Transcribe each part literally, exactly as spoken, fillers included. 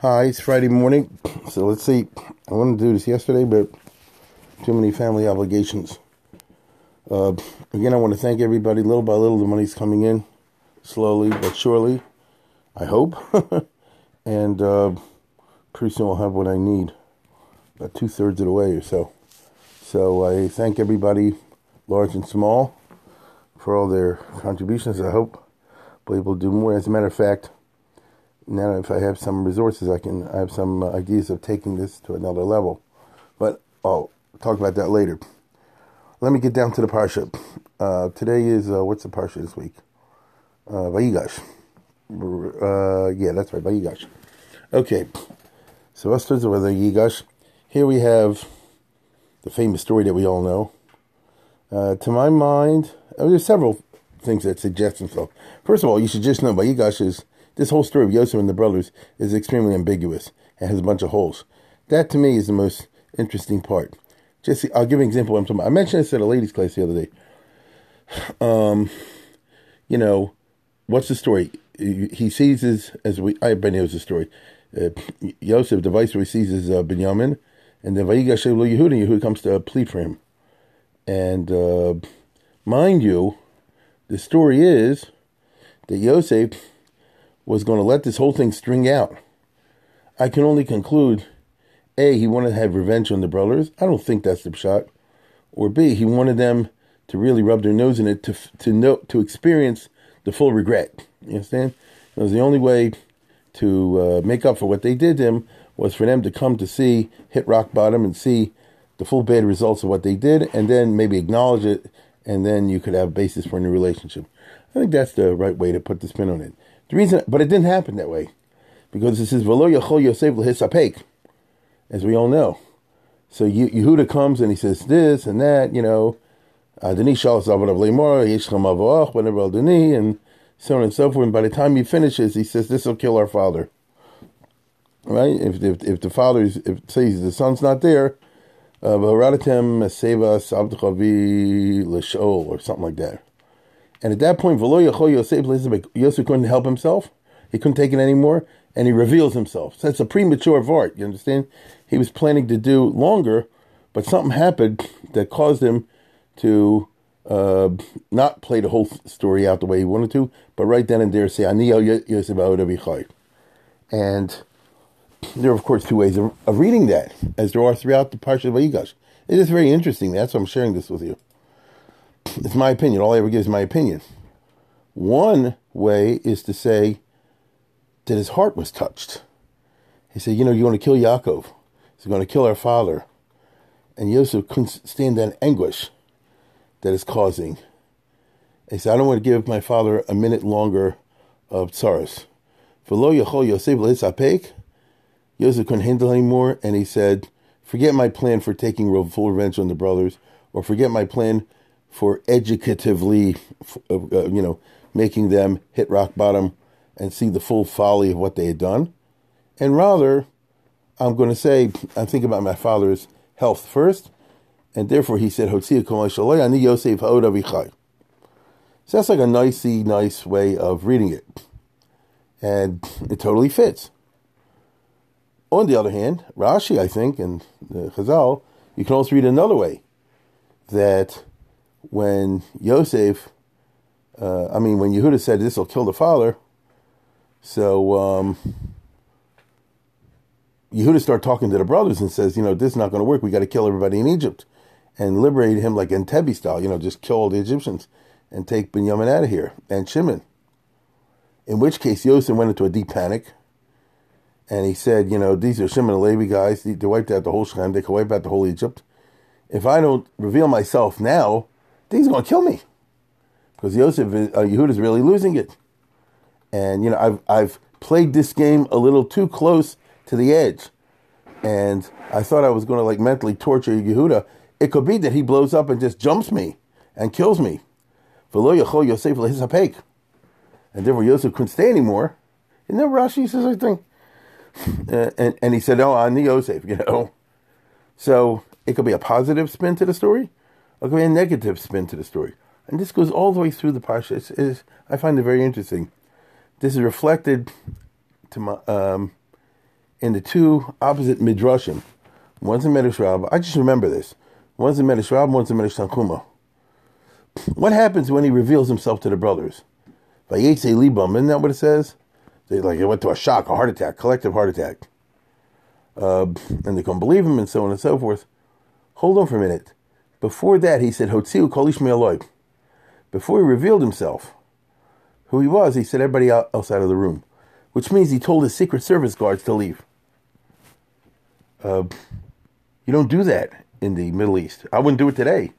Hi, it's Friday morning, so let's see. I wanted to do this yesterday, but too many family obligations. Uh, again, I want to thank everybody. Little by little, the money's coming in, slowly but surely, I hope. and uh, pretty soon I'll have what I need, about two-thirds of the way or so. So I thank everybody, large and small, for all their contributions. I hope I'll be able to do more. As a matter of fact, now, if I have some resources, I can. I have some uh, ideas of taking this to another level, but I'll talk about that later. Let me get down to the Parsha. Uh, today is uh, what's the Parsha this week? Uh, Vayigash. Uh, yeah, that's right, Vayigash. Okay, so let's start with Vayigash. Here we have the famous story that we all know. Uh, to my mind, I mean, there's several things that suggest themselves. First of all, you should just know Vayigash is. This whole story of Yosef and the brothers is extremely ambiguous and has a bunch of holes. That, to me, is the most interesting part. Just, I'll give an example. I'm talking about. I mentioned this at a ladies' class the other day. Um, you know, what's the story? He seizes, as we, I bet knows the story. Uh, Yosef, the viceroy, seizes uh, Binyamin, and then Vayigash Yehuda, and Yehuda comes to uh, plead for him. And uh, mind you, the story is that Yosef was going to let this whole thing string out. I can only conclude, A, he wanted to have revenge on the brothers. I don't think that's the shot. Or B, he wanted them to really rub their nose in it to to know, to experience the full regret. You understand? It was the only way to uh, make up for what they did to him was for them to come to see, hit rock bottom and see the full bad results of what they did and then maybe acknowledge it, and then you could have a basis for a new relationship. I think that's the right way to put the spin on it. The reason, but it didn't happen that way, because it says "V'lo yachol Yosef lehisapek," as we all know. So Yehuda comes and he says this and that, you know, "Adoni shal zavod avleimor yishchem avoach whenever Adoni," and so on and so forth. And by the time he finishes, he says, "This will kill our father." Right? If if if the father's if say the son's not there, "V'haradatem sevas avdechavi l'shaol," or something like that. And at that point, V'lo Yachol Yosef, Yosef couldn't help himself. He couldn't take it anymore, and he reveals himself. So that's a premature vart, you understand? He was planning to do longer, but something happened that caused him to uh, not play the whole story out the way he wanted to, but right then and there say, "Ani Yosef Ha'odav Yichai." And there are, of course, two ways of, of reading that, as there are throughout the Parsha of Vayigash. It is very interesting. That's why I'm sharing this with you. It's my opinion. All I ever give is my opinion. One way is to say that his heart was touched. He said, you know, you're going to kill Yaakov. He's going to kill our father. And Yosef couldn't stand that anguish that is causing. He said, I don't want to give my father a minute longer of tsaros. V'lo yachol Yosef lehisapek. Yosef couldn't handle anymore. And he said, forget my plan for taking full revenge on the brothers, or forget my plan for educatively, uh, you know, making them hit rock bottom and see the full folly of what they had done. And rather, I'm going to say, I think about my father's health first, and therefore he said, Hotziya Kol Shalei Ani Yosef Ha'odav Yichai. So that's like a nicey, nice way of reading it. And it totally fits. On the other hand, Rashi, I think, and the Chazal, you can also read another way, that when Yosef, uh, I mean, when Yehuda said, this will kill the father, so um, Yehuda started talking to the brothers and says, you know, this is not going to work. We got to kill everybody in Egypt and liberate him like Entebbe style, you know, just kill all the Egyptians and take Binyamin out of here and Shimon. In which case, Yosef went into a deep panic and he said, you know, these are Shimon and Levi guys. They wiped out the whole Shechem. They could wipe out the whole Egypt. If I don't reveal myself now, he's going to kill me, because Yosef, uh, Yehuda is really losing it. And, you know, I've I've played this game a little too close to the edge. And I thought I was going to, like, mentally torture Yehuda. It could be that he blows up and just jumps me and kills me. V'lo yachol Yosef lehisapek. And therefore Yosef couldn't stay anymore. Isn't that Rashi says, I think? Uh, and, and he said, oh, I'm the Yosef, you know. So it could be a positive spin to the story. Or it could be a negative spin to the story. And this goes all the way through the Parsha. It's, it's, I find it very interesting. This is reflected to my, um, in the two opposite Midrashim. One's in Midrash Rabbah. I just remember this. One's in Midrash Rabbah, one's in Midrash Tanchuma. What happens when he reveals himself to the brothers? Vayetze libam, isn't that what it says? They like, it went to a shock, a heart attack, collective heart attack. Uh, and they couldn't believe him, and so on and so forth. Hold on for a minute. Before that, he said, Hotziu kol ish me'aloi. Before he revealed himself, who he was, he said, everybody else out of the room. Which means he told his Secret Service guards to leave. Uh, you don't do that in the Middle East. I wouldn't do it today.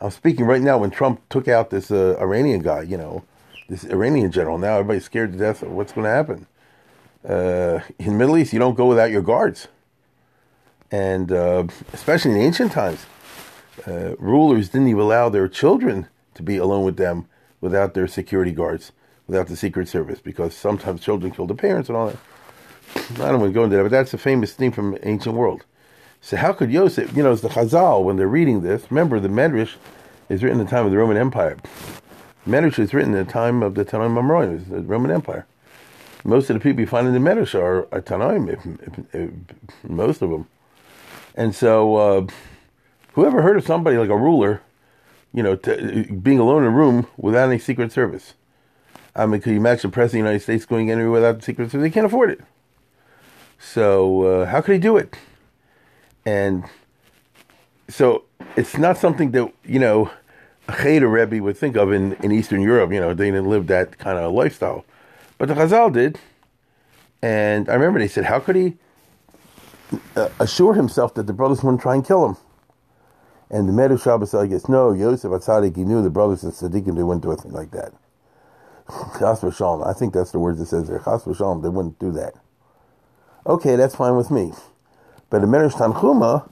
I'm speaking right now when Trump took out this uh, Iranian guy, you know, this Iranian general. Now everybody's scared to death of what's going to happen. Uh, in the Middle East, you don't go without your guards. And uh, especially in ancient times, uh, rulers didn't even allow their children to be alone with them without their security guards, without the Secret Service, because sometimes children kill their parents and all that. I don't want to go into that, but that's a famous theme from the ancient world. So how could Yosef, you know, it's the Chazal, when they're reading this, remember the Medrash is written in the time of the Roman Empire. Medrash is written in the time of the Tanoim Amoraim, the Roman Empire. Most of the people you find in the Medrash are, are Tanoim, if, if, if, most of them. And so, uh, whoever heard of somebody like a ruler, you know, t- being alone in a room without any Secret Service? I mean, could you imagine the President of the United States going anywhere without the Secret Service? They can't afford it. So, uh, how could he do it? And so, it's not something that, you know, a Cheder Rebbe would think of in, in Eastern Europe. You know, they didn't live that kind of lifestyle. But the Chazal did. And I remember they said, how could he uh, assure himself that the brothers wouldn't try and kill him? And the Medrash Rabbah said, I guess, no, Yosef Tzadik, he knew the brothers and Tzadik, and they wouldn't do a thing like that. Chas v'shalom, I think that's the word that says there. Chas v'shalom, they wouldn't do that. Okay, that's fine with me. But the Midrash Tanchuma,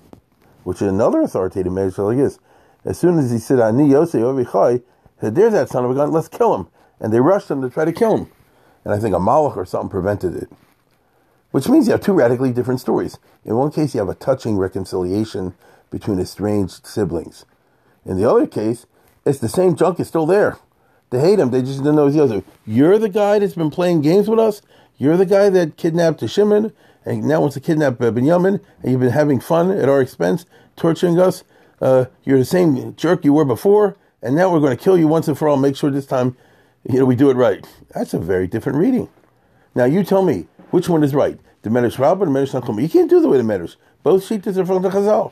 which is another authoritative Medrash like this, as soon as he said, Ani Yosef Ovichai, said, there's that son of a gun, let's kill him. And they rushed him to try to kill him. And I think a Malach or something prevented it. Which means you have two radically different stories. In one case, you have a touching reconciliation between estranged siblings. In the other case, it's the same junk is still there. They hate him, they just didn't know it was Yosef. You're the guy that's been playing games with us. You're the guy that kidnapped Shimon, and now wants to kidnap Binyamin, and you've been having fun at our expense, torturing us. Uh, you're the same jerk you were before, and now we're going to kill you once and for all. Make sure this time, you know, we do it right. That's a very different reading. Now you tell me, which one is right? The Medrash Rabbah or the Medrash Tanchuma? You can't do the way the Medrash. Both shittas are from the Chazal.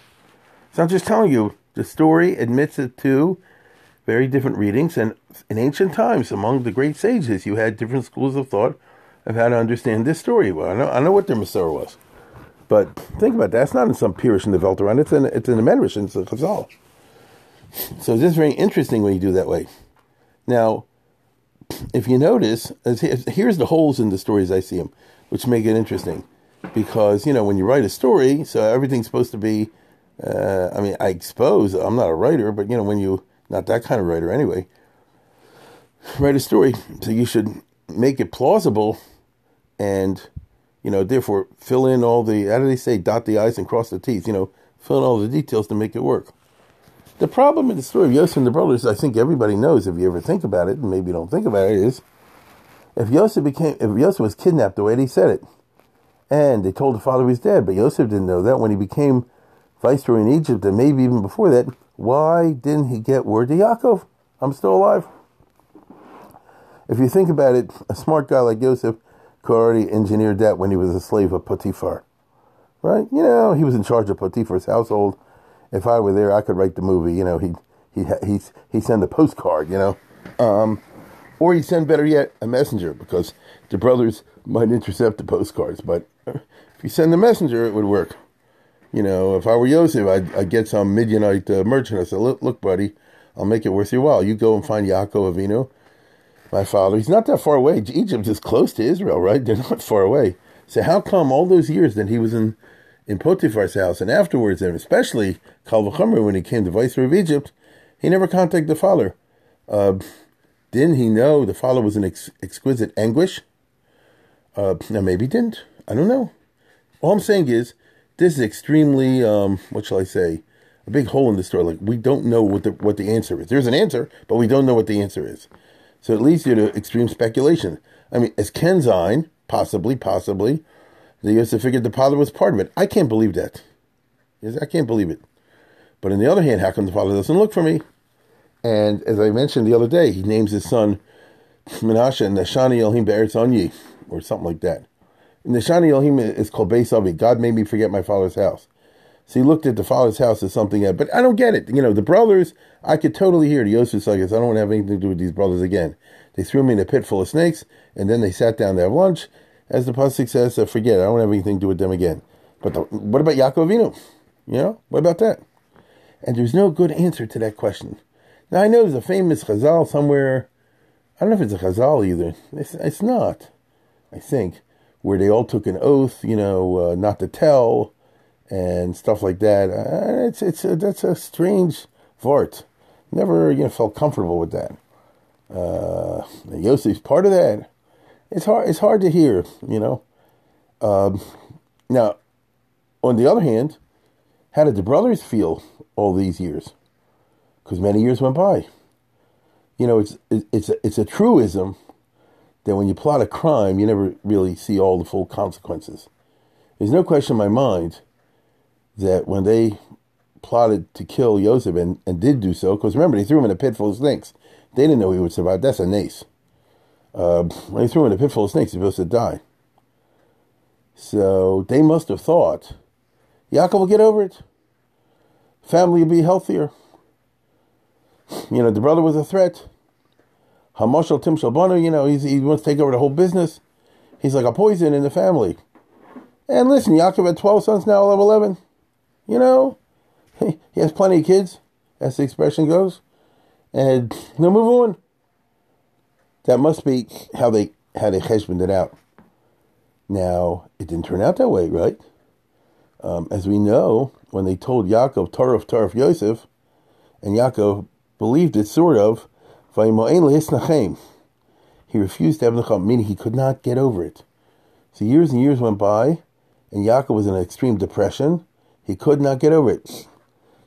So I'm just telling you, the story admits it to very different readings, and in ancient times, among the great sages, you had different schools of thought of how to understand this story. Well, I know, I know what their Masorah was, but think about that. It's not in some Pirush in the Velteron. It's in it's in the Medrash, and it's the Chazal. So this is very interesting when you do that way. Now, if you notice, here's the holes in the stories I see them, which make it interesting, because you know when you write a story, so everything's supposed to be. Uh, I mean, I suppose I'm not a writer, but you know, when you, not that kind of writer anyway, write a story, so you should make it plausible and, you know, therefore fill in all the, how do they say, dot the I's and cross the T's, you know, fill in all the details to make it work. The problem in the story of Yosef and the brothers, I think everybody knows if you ever think about it, and maybe you don't think about it, is if Yosef became, if Yosef was kidnapped the way they said it, and they told the father he was dead, but Yosef didn't know that when he became Viceroy in Egypt, and maybe even before that, why didn't he get word to Yaakov? I'm still alive. If you think about it, a smart guy like Yosef could already engineered that when he was a slave of Potiphar. Right? You know, he was in charge of Potiphar's household. If I were there, I could write the movie. You know, he'd, he'd, he'd, he'd send a postcard, you know. Um, or he'd send, better yet, a messenger, because the brothers might intercept the postcards. But if you send the messenger, it would work. You know, if I were Yosef, I'd, I'd get some Midianite uh, merchant. I said, look, look, buddy, I'll make it worth your while. You go and find Yaakov Avinu. my father. He's not that far away. Egypt is close to Israel, right? They're not far away. So how come all those years that he was in, in Potiphar's house, and afterwards, and especially Kal Vachomer when he came to Viceroy of Egypt, he never contacted the father? Uh, didn't he know the father was in ex- exquisite anguish? Uh, now, maybe he didn't. I don't know. All I'm saying is, this is extremely, um, what shall I say, a big hole in the story. Like, we don't know what the what the answer is. There's an answer, but we don't know what the answer is. So it leads you to extreme speculation. I mean, as Ken Zine, possibly, possibly, the Yosef figured the father was part of it. I can't believe that. Yes, I can't believe it. But on the other hand, how come the father doesn't look for me? And as I mentioned the other day, he names his son Menashe Nashani Elohim Be'eretz Onyi, or something like that. And Nashani Elohim is called Beis Avi. God made me forget my father's house. So he looked at the father's house as something else. But I don't get it. You know, the brothers, I could totally hear the Yosef sagas. I don't want to have anything to do with these brothers again. They threw me in a pit full of snakes, and then they sat down to have lunch. As the pasuk says, uh, forget it. I don't want to have anything to do with them again. But the, what about Yaakov Avinu? You know, what about that? And there's no good answer to that question. Now, I know there's a famous Chazal somewhere. I don't know if it's a Chazal either. It's, it's not, I think, where they all took an oath, you know, uh, not to tell, and stuff like that. Uh, it's it's a, that's a strange vort. Never you know felt comfortable with that. Uh, Yosef's part of that. It's hard. It's hard to hear. You know. Um, now, on the other hand, how did the brothers feel all these years? Because many years went by. You know, it's it, it's a, it's a truism that when you plot a crime, you never really see all the full consequences. There's no question in my mind that when they plotted to kill Yosef and, and did do so, because remember, they threw him in a pit full of snakes. They didn't know he would survive. That's a nace. Uh, when they threw him in a pit full of snakes, he was supposed to die. So they must have thought, Yaakov will get over it. Family will be healthier. You know, the brother was a threat. Hamoshel Tim Shalbano, you know, he's, he wants to take over the whole business. He's like a poison in the family. And listen, Yaakov had twelve sons, now he'll have eleven. You know, he has plenty of kids, as the expression goes, and no move on. That must be how they how they heshboned it out. Now, it didn't turn out that way, right? Um, as we know, when they told Yaakov, Taref, Taref, Yosef, and Yaakov believed it, sort of, he refused to have Nacham, meaning he could not get over it. So years and years went by, and Yaakov was in an extreme depression. He could not get over it.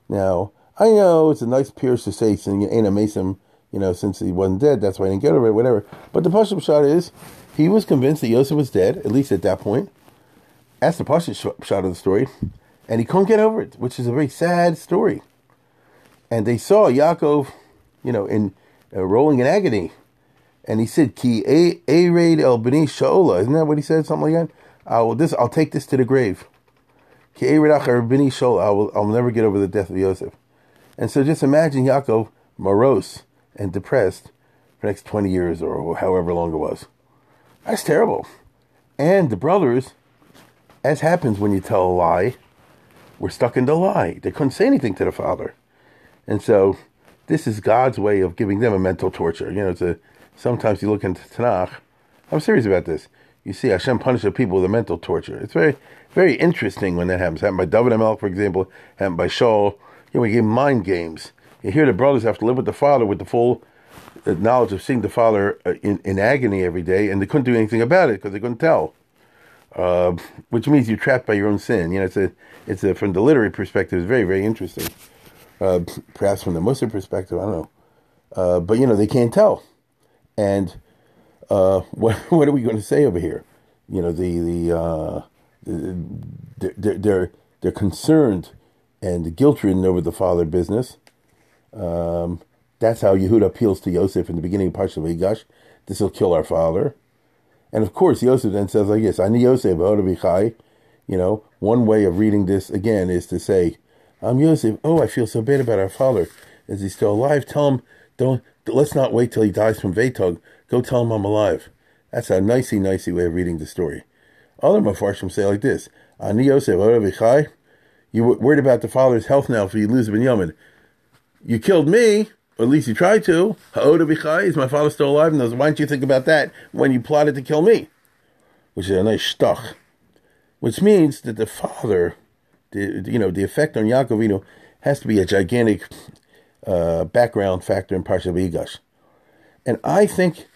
Now, I know it's a nice pierce to say, Ain't a Mason, you know, since he wasn't dead, that's why he didn't get over it, whatever. But the Pashut shot is, he was convinced that Yosef was dead, at least at that point. That's the Pashut shot of the story. And he couldn't get over it, which is a very sad story. And they saw Yaakov, you know, in uh, rolling in agony. And he said, "Ki ered el b'ni Shaola." Isn't that what he said? Something like that. I will this. I'll take this to the grave. Ki ered acher b'ni Shaola. I will. I'll never get over the death of Yosef. And so, just imagine Yaakov morose and depressed for the next twenty years, or however long it was. That's terrible. And the brothers, as happens when you tell a lie, were stuck in the lie. They couldn't say anything to the father, and so this is God's way of giving them a mental torture. You know, it's a Sometimes you look into Tanakh. I'm serious about this. You see Hashem punishes people with a mental torture. It's very, very interesting when that happens. It happened by David HaMelech, for example. Happened by Shaul. You know, we gave mind games. You hear the brothers have to live with the father with the full knowledge of seeing the father in, in agony every day, and they couldn't do anything about it because they couldn't tell. Uh, which means you're trapped by your own sin. You know, it's a, it's a, from the literary perspective, it's very, very interesting. Uh, perhaps from the Muslim perspective, I don't know. Uh, but you know, they can't tell. And uh, what what are we going to say over here? You know, the the, uh, the, the they're they're concerned and guilt-ridden over the father business. Um, that's how Yehuda appeals to Yosef in the beginning of Parsha Vayigash. This will kill our father. And of course, Yosef then says like this: "Ani Yosef, oh to be chai." You know, one way of reading this again is to say, "I'm Yosef. Oh, I feel so bad about our father. Is he still alive? Tell him don't." Let's not wait till he dies from Vetog. Go tell him I'm alive. That's a nicey, nicey way of reading the story. Other Mefarshim say like this: Ani Yosef, you were worried about the father's health now, for you lose Binyamin. You killed me, or at least he tried to. Ha'od avichai, is my father still alive? And those, why don't you think about that when you plotted to kill me? Which is a nice shtach. Which means that the father, the, you know, the effect on Yaakov, you know, has to be a gigantic uh, background factor in Parsha Vayigash. And I think,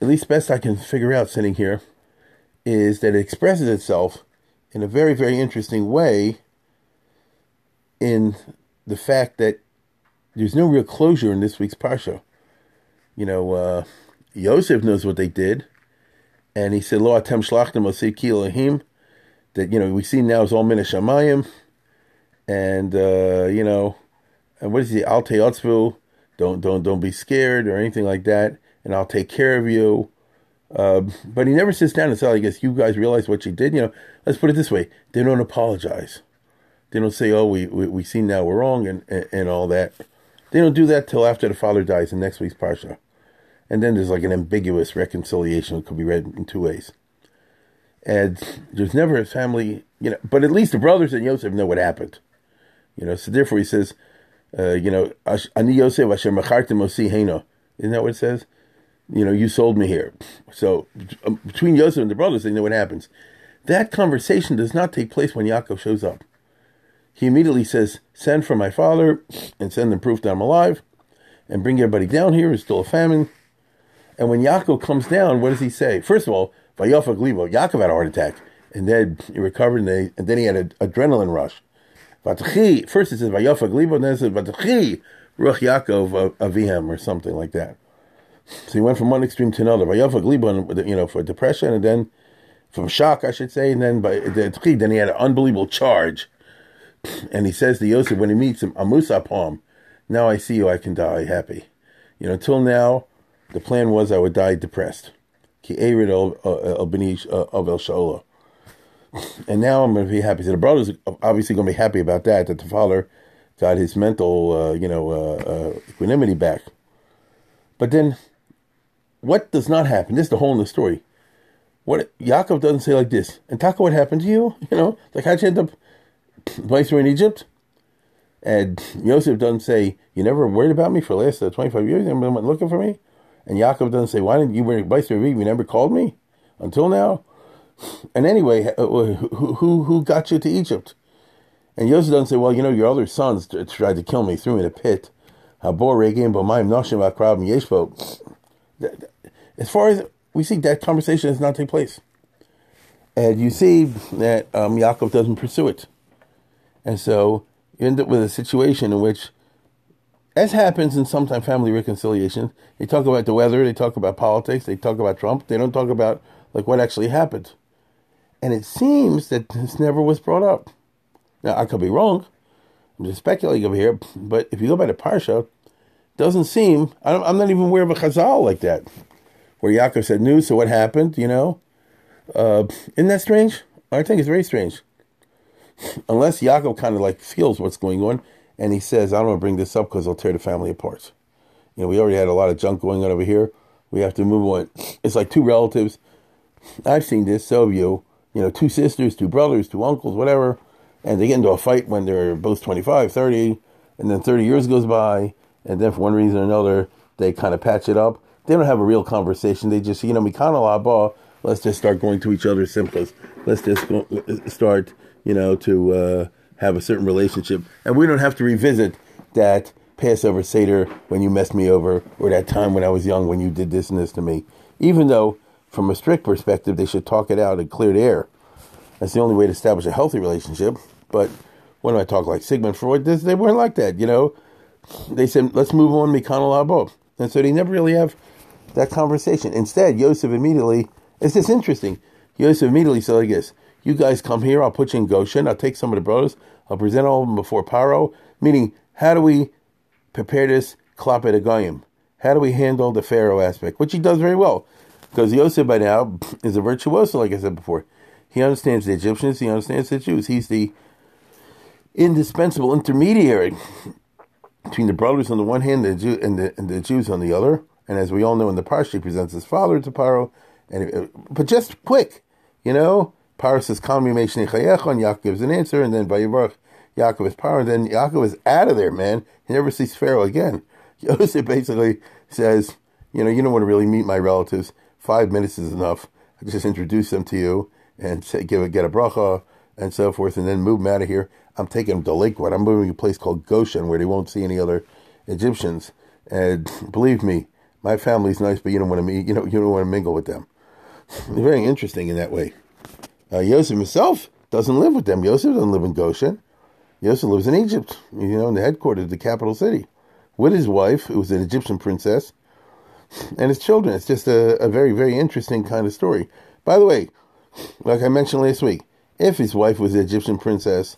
at least best I can figure out sitting here, is that it expresses itself in a very, very interesting way in the fact that there's no real closure in this week's Parsha. You know, uh, Yosef knows what they did, and he said, Lo atem shlachtem osei ki Elohim, that, you know, we see now is all min hashamayim, and, uh, you know, and what is he, al te'otzvu, don't, don't, don't be scared, or anything like that, and I'll take care of you. Uh, but he never sits down and says, I guess you guys realize what you did. You know, let's put it this way. They don't apologize. They don't say, oh, we we, we see now we're wrong and, and, and all that. They don't do that till after the father dies in next week's Parsha. And then there's like an ambiguous reconciliation that could be read in two ways. And there's never a family, you know, but at least the brothers and Yosef know what happened. You know, so therefore he says, uh, you know, Ani Yosef asher machartem osi heino. Isn't that what it says? You know, you sold me here. So um, between Yosef and the brothers, they know what happens. That conversation does not take place when Yaakov shows up. He immediately says, send for my father and send them proof that I'm alive and bring everybody down here. It's still a famine. And when Yaakov comes down, what does he say? First of all, Vayofak Libo, Yaakov had a heart attack. And then he recovered, and, they, and then he had an adrenaline rush. Vatachi, first it says Vayofak Libo, and then it says Vatachi, Ruch Yaakov Avihem, or something like that. So he went from one extreme to another. Vayofak Libo, you know, for depression, and then from shock, I should say, and then by then he had an unbelievable charge. And he says to Yosef when he meets him, Amusa Palm, now I see you, I can die happy. You know, until now, the plan was I would die depressed. Ki erid el benish of el shaola. And now I'm going to be happy. So the brothers are obviously going to be happy about that, that the father got his mental, uh, you know, uh, uh, equanimity back. But then, what does not happen? This is the hole in the story. What Yaakov doesn't say like this, and Taka, what happened to you? You know, like how'd you end up the place we're in Egypt? And Yosef doesn't say, you never worried about me for the last uh, twenty-five years? You never went looking for me? And Yaakov doesn't say, why didn't you wear a place for me? You never called me until now? And anyway, who, who who got you to Egypt? And Yosef doesn't say, well, you know, your other sons tried to kill me, threw me in a pit. As far as we see, that conversation does not take place. And you see that um, Yaakov doesn't pursue it. And so you end up with a situation in which, as happens in sometimes family reconciliation, they talk about the weather, they talk about politics, they talk about Trump, they don't talk about like what actually happened. And it seems that this never was brought up. Now, I could be wrong. I'm just speculating over here. But if you go by the Parsha, it doesn't seem, I don't, I'm not even aware of a Chazal like that, where Yaakov said, no, so what happened, you know? Uh, isn't that strange? I think it's very strange. Unless Yaakov kind of like feels what's going on, and he says, I don't want to bring this up because I'll tear the family apart. You know, we already had a lot of junk going on over here. We have to move on. It's like two relatives. I've seen this, so have you. You know, two sisters, two brothers, two uncles, whatever. And they get into a fight when they're both twenty-five, thirty. And then thirty years goes by. And then for one reason or another, they kind of patch it up. They don't have a real conversation. They just, you know, mikana laba, let's just start going to each other's simchas. Let's just go, start... you know, to uh, have a certain relationship. And we don't have to revisit that Passover Seder when you messed me over, or that time when I was young when you did this and this to me. Even though, from a strict perspective, they should talk it out and clear the air. That's the only way to establish a healthy relationship. But when I talk like Sigmund Freud, this, they weren't like that, you know. They said, let's move on, Mikana Labo. And so they never really have that conversation. Instead, Yosef immediately, it's just interesting, Yosef immediately said like this, you guys come here, I'll put you in Goshen, I'll take some of the brothers, I'll present all of them before Paro. Meaning, how do we prepare this klap et agayim? How do we handle the Pharaoh aspect? Which he does very well. Because Yosef by now is a virtuoso, like I said before. He understands the Egyptians, he understands the Jews. He's the indispensable intermediary between the brothers on the one hand and the, Jew, and the, and the Jews on the other. And as we all know in the Parsha, he presents his father to Paro. And, but just quick, you know? Paro says, "Come, you make shnei chayecha," and Yaakov gives an answer, and then Vayivarach Yaakov is Paro, and then Yaakov is out of there, man. He never sees Pharaoh again. Yosef basically says, you know, you don't want to really meet my relatives. Five minutes is enough. I'll just introduce them to you and say, give a, get a bracha and so forth, and then move them out of here. I'm taking them to Lakewood. I'm moving to a place called Goshen where they won't see any other Egyptians. And believe me, my family's nice, but you don't want to meet, you know, you don't want to mingle with them. They're very interesting in that way. Uh, Yosef himself doesn't live with them. Yosef doesn't live in Goshen. Yosef lives in Egypt, you know, in the headquarters of the capital city, with his wife, who was an Egyptian princess, and his children. It's just a, a very, very interesting kind of story. By the way, like I mentioned last week, if his wife was the Egyptian princess,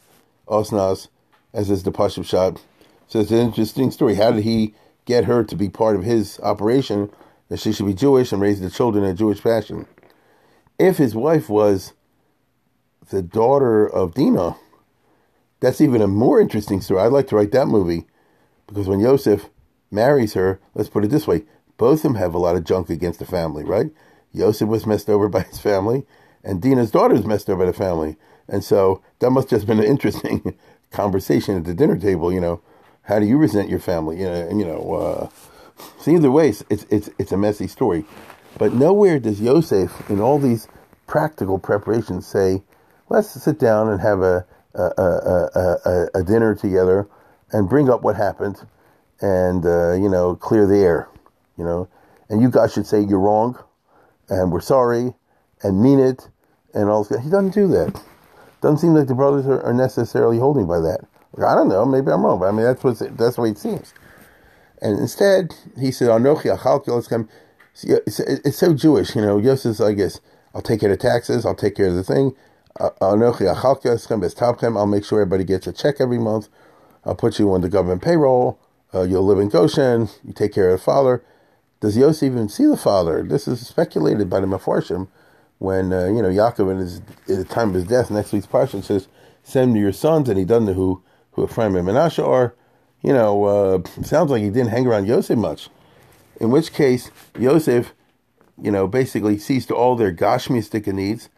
Osnas, as is the Pashup Shot, so it's an interesting story. How did he get her to be part of his operation, that she should be Jewish and raise the children in a Jewish fashion? If his wife was the daughter of Dina, that's even a more interesting story. I'd like to write that movie, because when Yosef marries her, let's put it this way, both of them have a lot of junk against the family, right? Yosef was messed over by his family, and Dina's daughter was messed over by the family. And so that must have just been an interesting conversation at the dinner table, you know. How do you resent your family? You know, you know uh, so either way, it's, it's, it's, it's a messy story. But nowhere does Yosef, in all these practical preparations, say, let's sit down and have a, a, a, a, a dinner together and bring up what happened and, uh, you know, clear the air, you know. And you guys should say you're wrong and we're sorry and mean it and all this. He doesn't do that. Doesn't seem like the brothers are, are necessarily holding by that. I don't know, maybe I'm wrong, but I mean, that's, what's, that's the way it seems. And instead, he said, Anochi, Achalki, let's come. It's so Jewish, you know, Yosef's, I guess, I'll take care of the taxes, I'll take care of the thing. Anochi, Achalki, let's come, it's top time, I'll make sure everybody gets a check every month. I'll put you on the government payroll, uh, you'll live in Goshen, you take care of the father. Does Yosef even see the father? This is speculated by the Mefarshim when, uh, you know, Yaakov, in his, at the time of his death, next week's Parsha says, send to your sons, and he doesn't know who who Ephraim and Menashe are. You know, uh, sounds like he didn't hang around Yosef much. In which case, Yosef, you know, basically sees to all their gashmistic needs,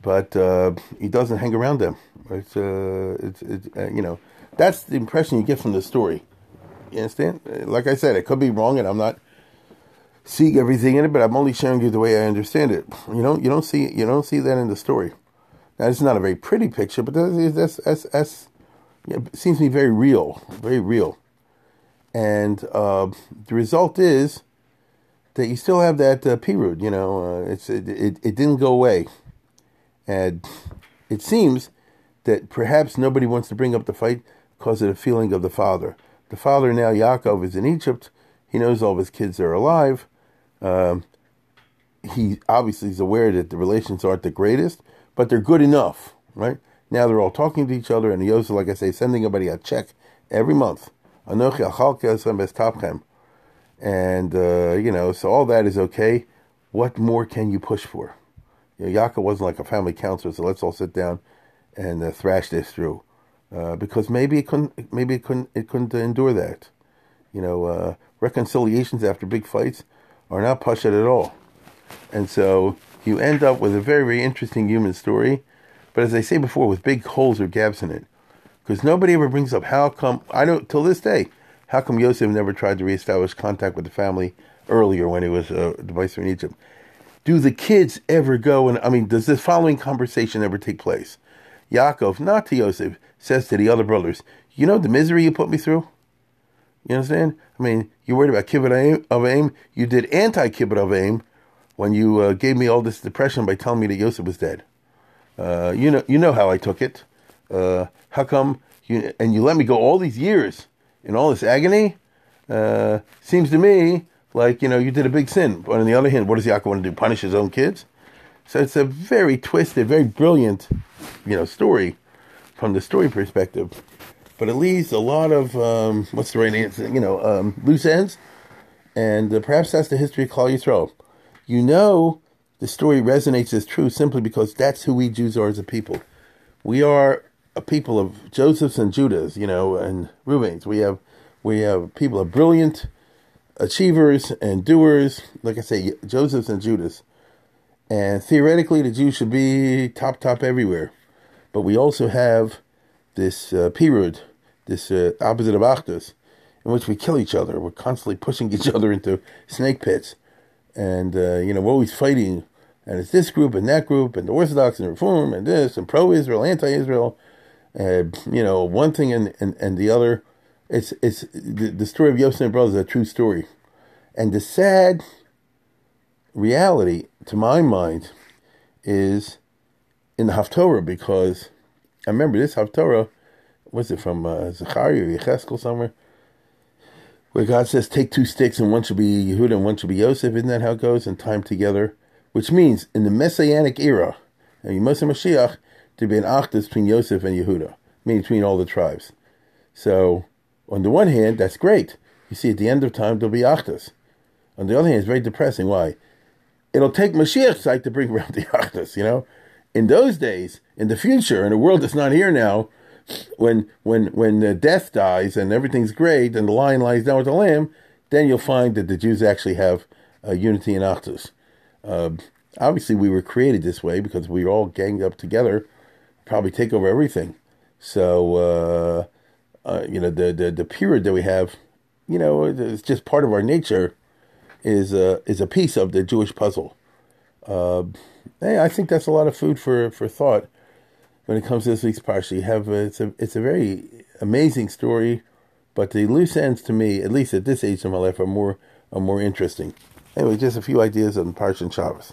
but uh, he doesn't hang around them. It's, uh, it's, it's uh, you know, that's the impression you get from the story. You understand? Like I said, it could be wrong, and I'm not seeing everything in it, but I'm only sharing you the way I understand it. You know, you don't see you don't see that in the story. Now, it's not a very pretty picture, but that's that's that's. that's Yeah, it seems to be very real, very real. And uh, the result is that you still have that uh, pirud, you know, uh, it's it, it it didn't go away. And it seems that perhaps nobody wants to bring up the fight because of the feeling of the father. The father now, Yaakov, is in Egypt. He knows all of his kids are alive. Um, he obviously is aware that the relations aren't the greatest, but they're good enough, right? Now they're all talking to each other, and Yosef, like I say, sending everybody a check every month. Anochi achalkesem es tapchem. And, uh, you know, so all that is okay. What more can you push for? You know, Yaakov wasn't like a family counselor, so let's all sit down and uh, thrash this through. Uh, because maybe it couldn't maybe it couldn't, it couldn't endure that. You know, uh, reconciliations after big fights are not pashut at all. And so you end up with a very, very interesting human story. But as I say before, with big holes or gaps in it, because nobody ever brings up how come I don't till this day how come Yosef never tried to reestablish contact with the family earlier when he was uh, the viceroy in Egypt. Do the kids ever go and I mean, does this following conversation ever take place? Yaakov, not to Yosef, says to the other brothers, "You know the misery you put me through. You understand? I mean, you worried about kibbutz avim. You did anti-kibbutz avim when you uh, gave me all this depression by telling me that Yosef was dead." Uh, you know, you know how I took it. Uh, how come you and you let me go all these years in all this agony? Uh, seems to me like you know you did a big sin. But on the other hand, what does Yaakov want to do? Punish his own kids? So it's a very twisted, very brilliant, you know, story from the story perspective. But it leaves a lot of um, what's the right answer? You know, um, loose ends, and uh, perhaps that's the history of Klal Yisrael. You know. The story resonates as true simply because that's who we Jews are as a people. We are a people of Josephs and Judas, you know, and Reubens. We have we have people of brilliant achievers and doers, like I say, Josephs and Judas. And theoretically, the Jews should be top, top everywhere. But we also have this uh, pirud, this uh, opposite of achdus, in which we kill each other. We're constantly pushing each other into snake pits. And, uh, you know, we're always fighting. And it's this group and that group and the Orthodox and Reform and this and pro-Israel, anti-Israel. Uh, you know, one thing and, and, and the other. It's it's the, the story of Yosef and brothers is a true story. And the sad reality, to my mind, is in the Haftorah, because I remember this Haftorah, was it from uh, Zechariah or Yecheskel somewhere, where God says, take two sticks and one should be Yehuda and one should be Yosef. Isn't that how it goes? And time together. Which means, in the Messianic era, and you must have Mashiach, there'd be an achdus between Yosef and Yehuda, meaning between all the tribes. So, on the one hand, that's great. You see, at the end of time, there'll be achdus. On the other hand, it's very depressing. Why? It'll take Mashiach's site to bring around the achdus, you know? In those days, in the future, in a world that's not here now, when when when the death dies and everything's great and the lion lies down with the lamb, then you'll find that the Jews actually have uh, unity and achdus. Uh, obviously, we were created this way because we were all ganged up together, probably take over everything. So, uh, uh, you know, the, the the period that we have, you know, it's just part of our nature, is a, is a piece of the Jewish puzzle. Uh, hey, I think that's a lot of food for, for thought when it comes to this week's Parsha. You have a, it's, a, it's a very amazing story, but the loose ends to me, at least at this age of my life, are more are more interesting. Anyway, just a few ideas on Parsha and Shabbos.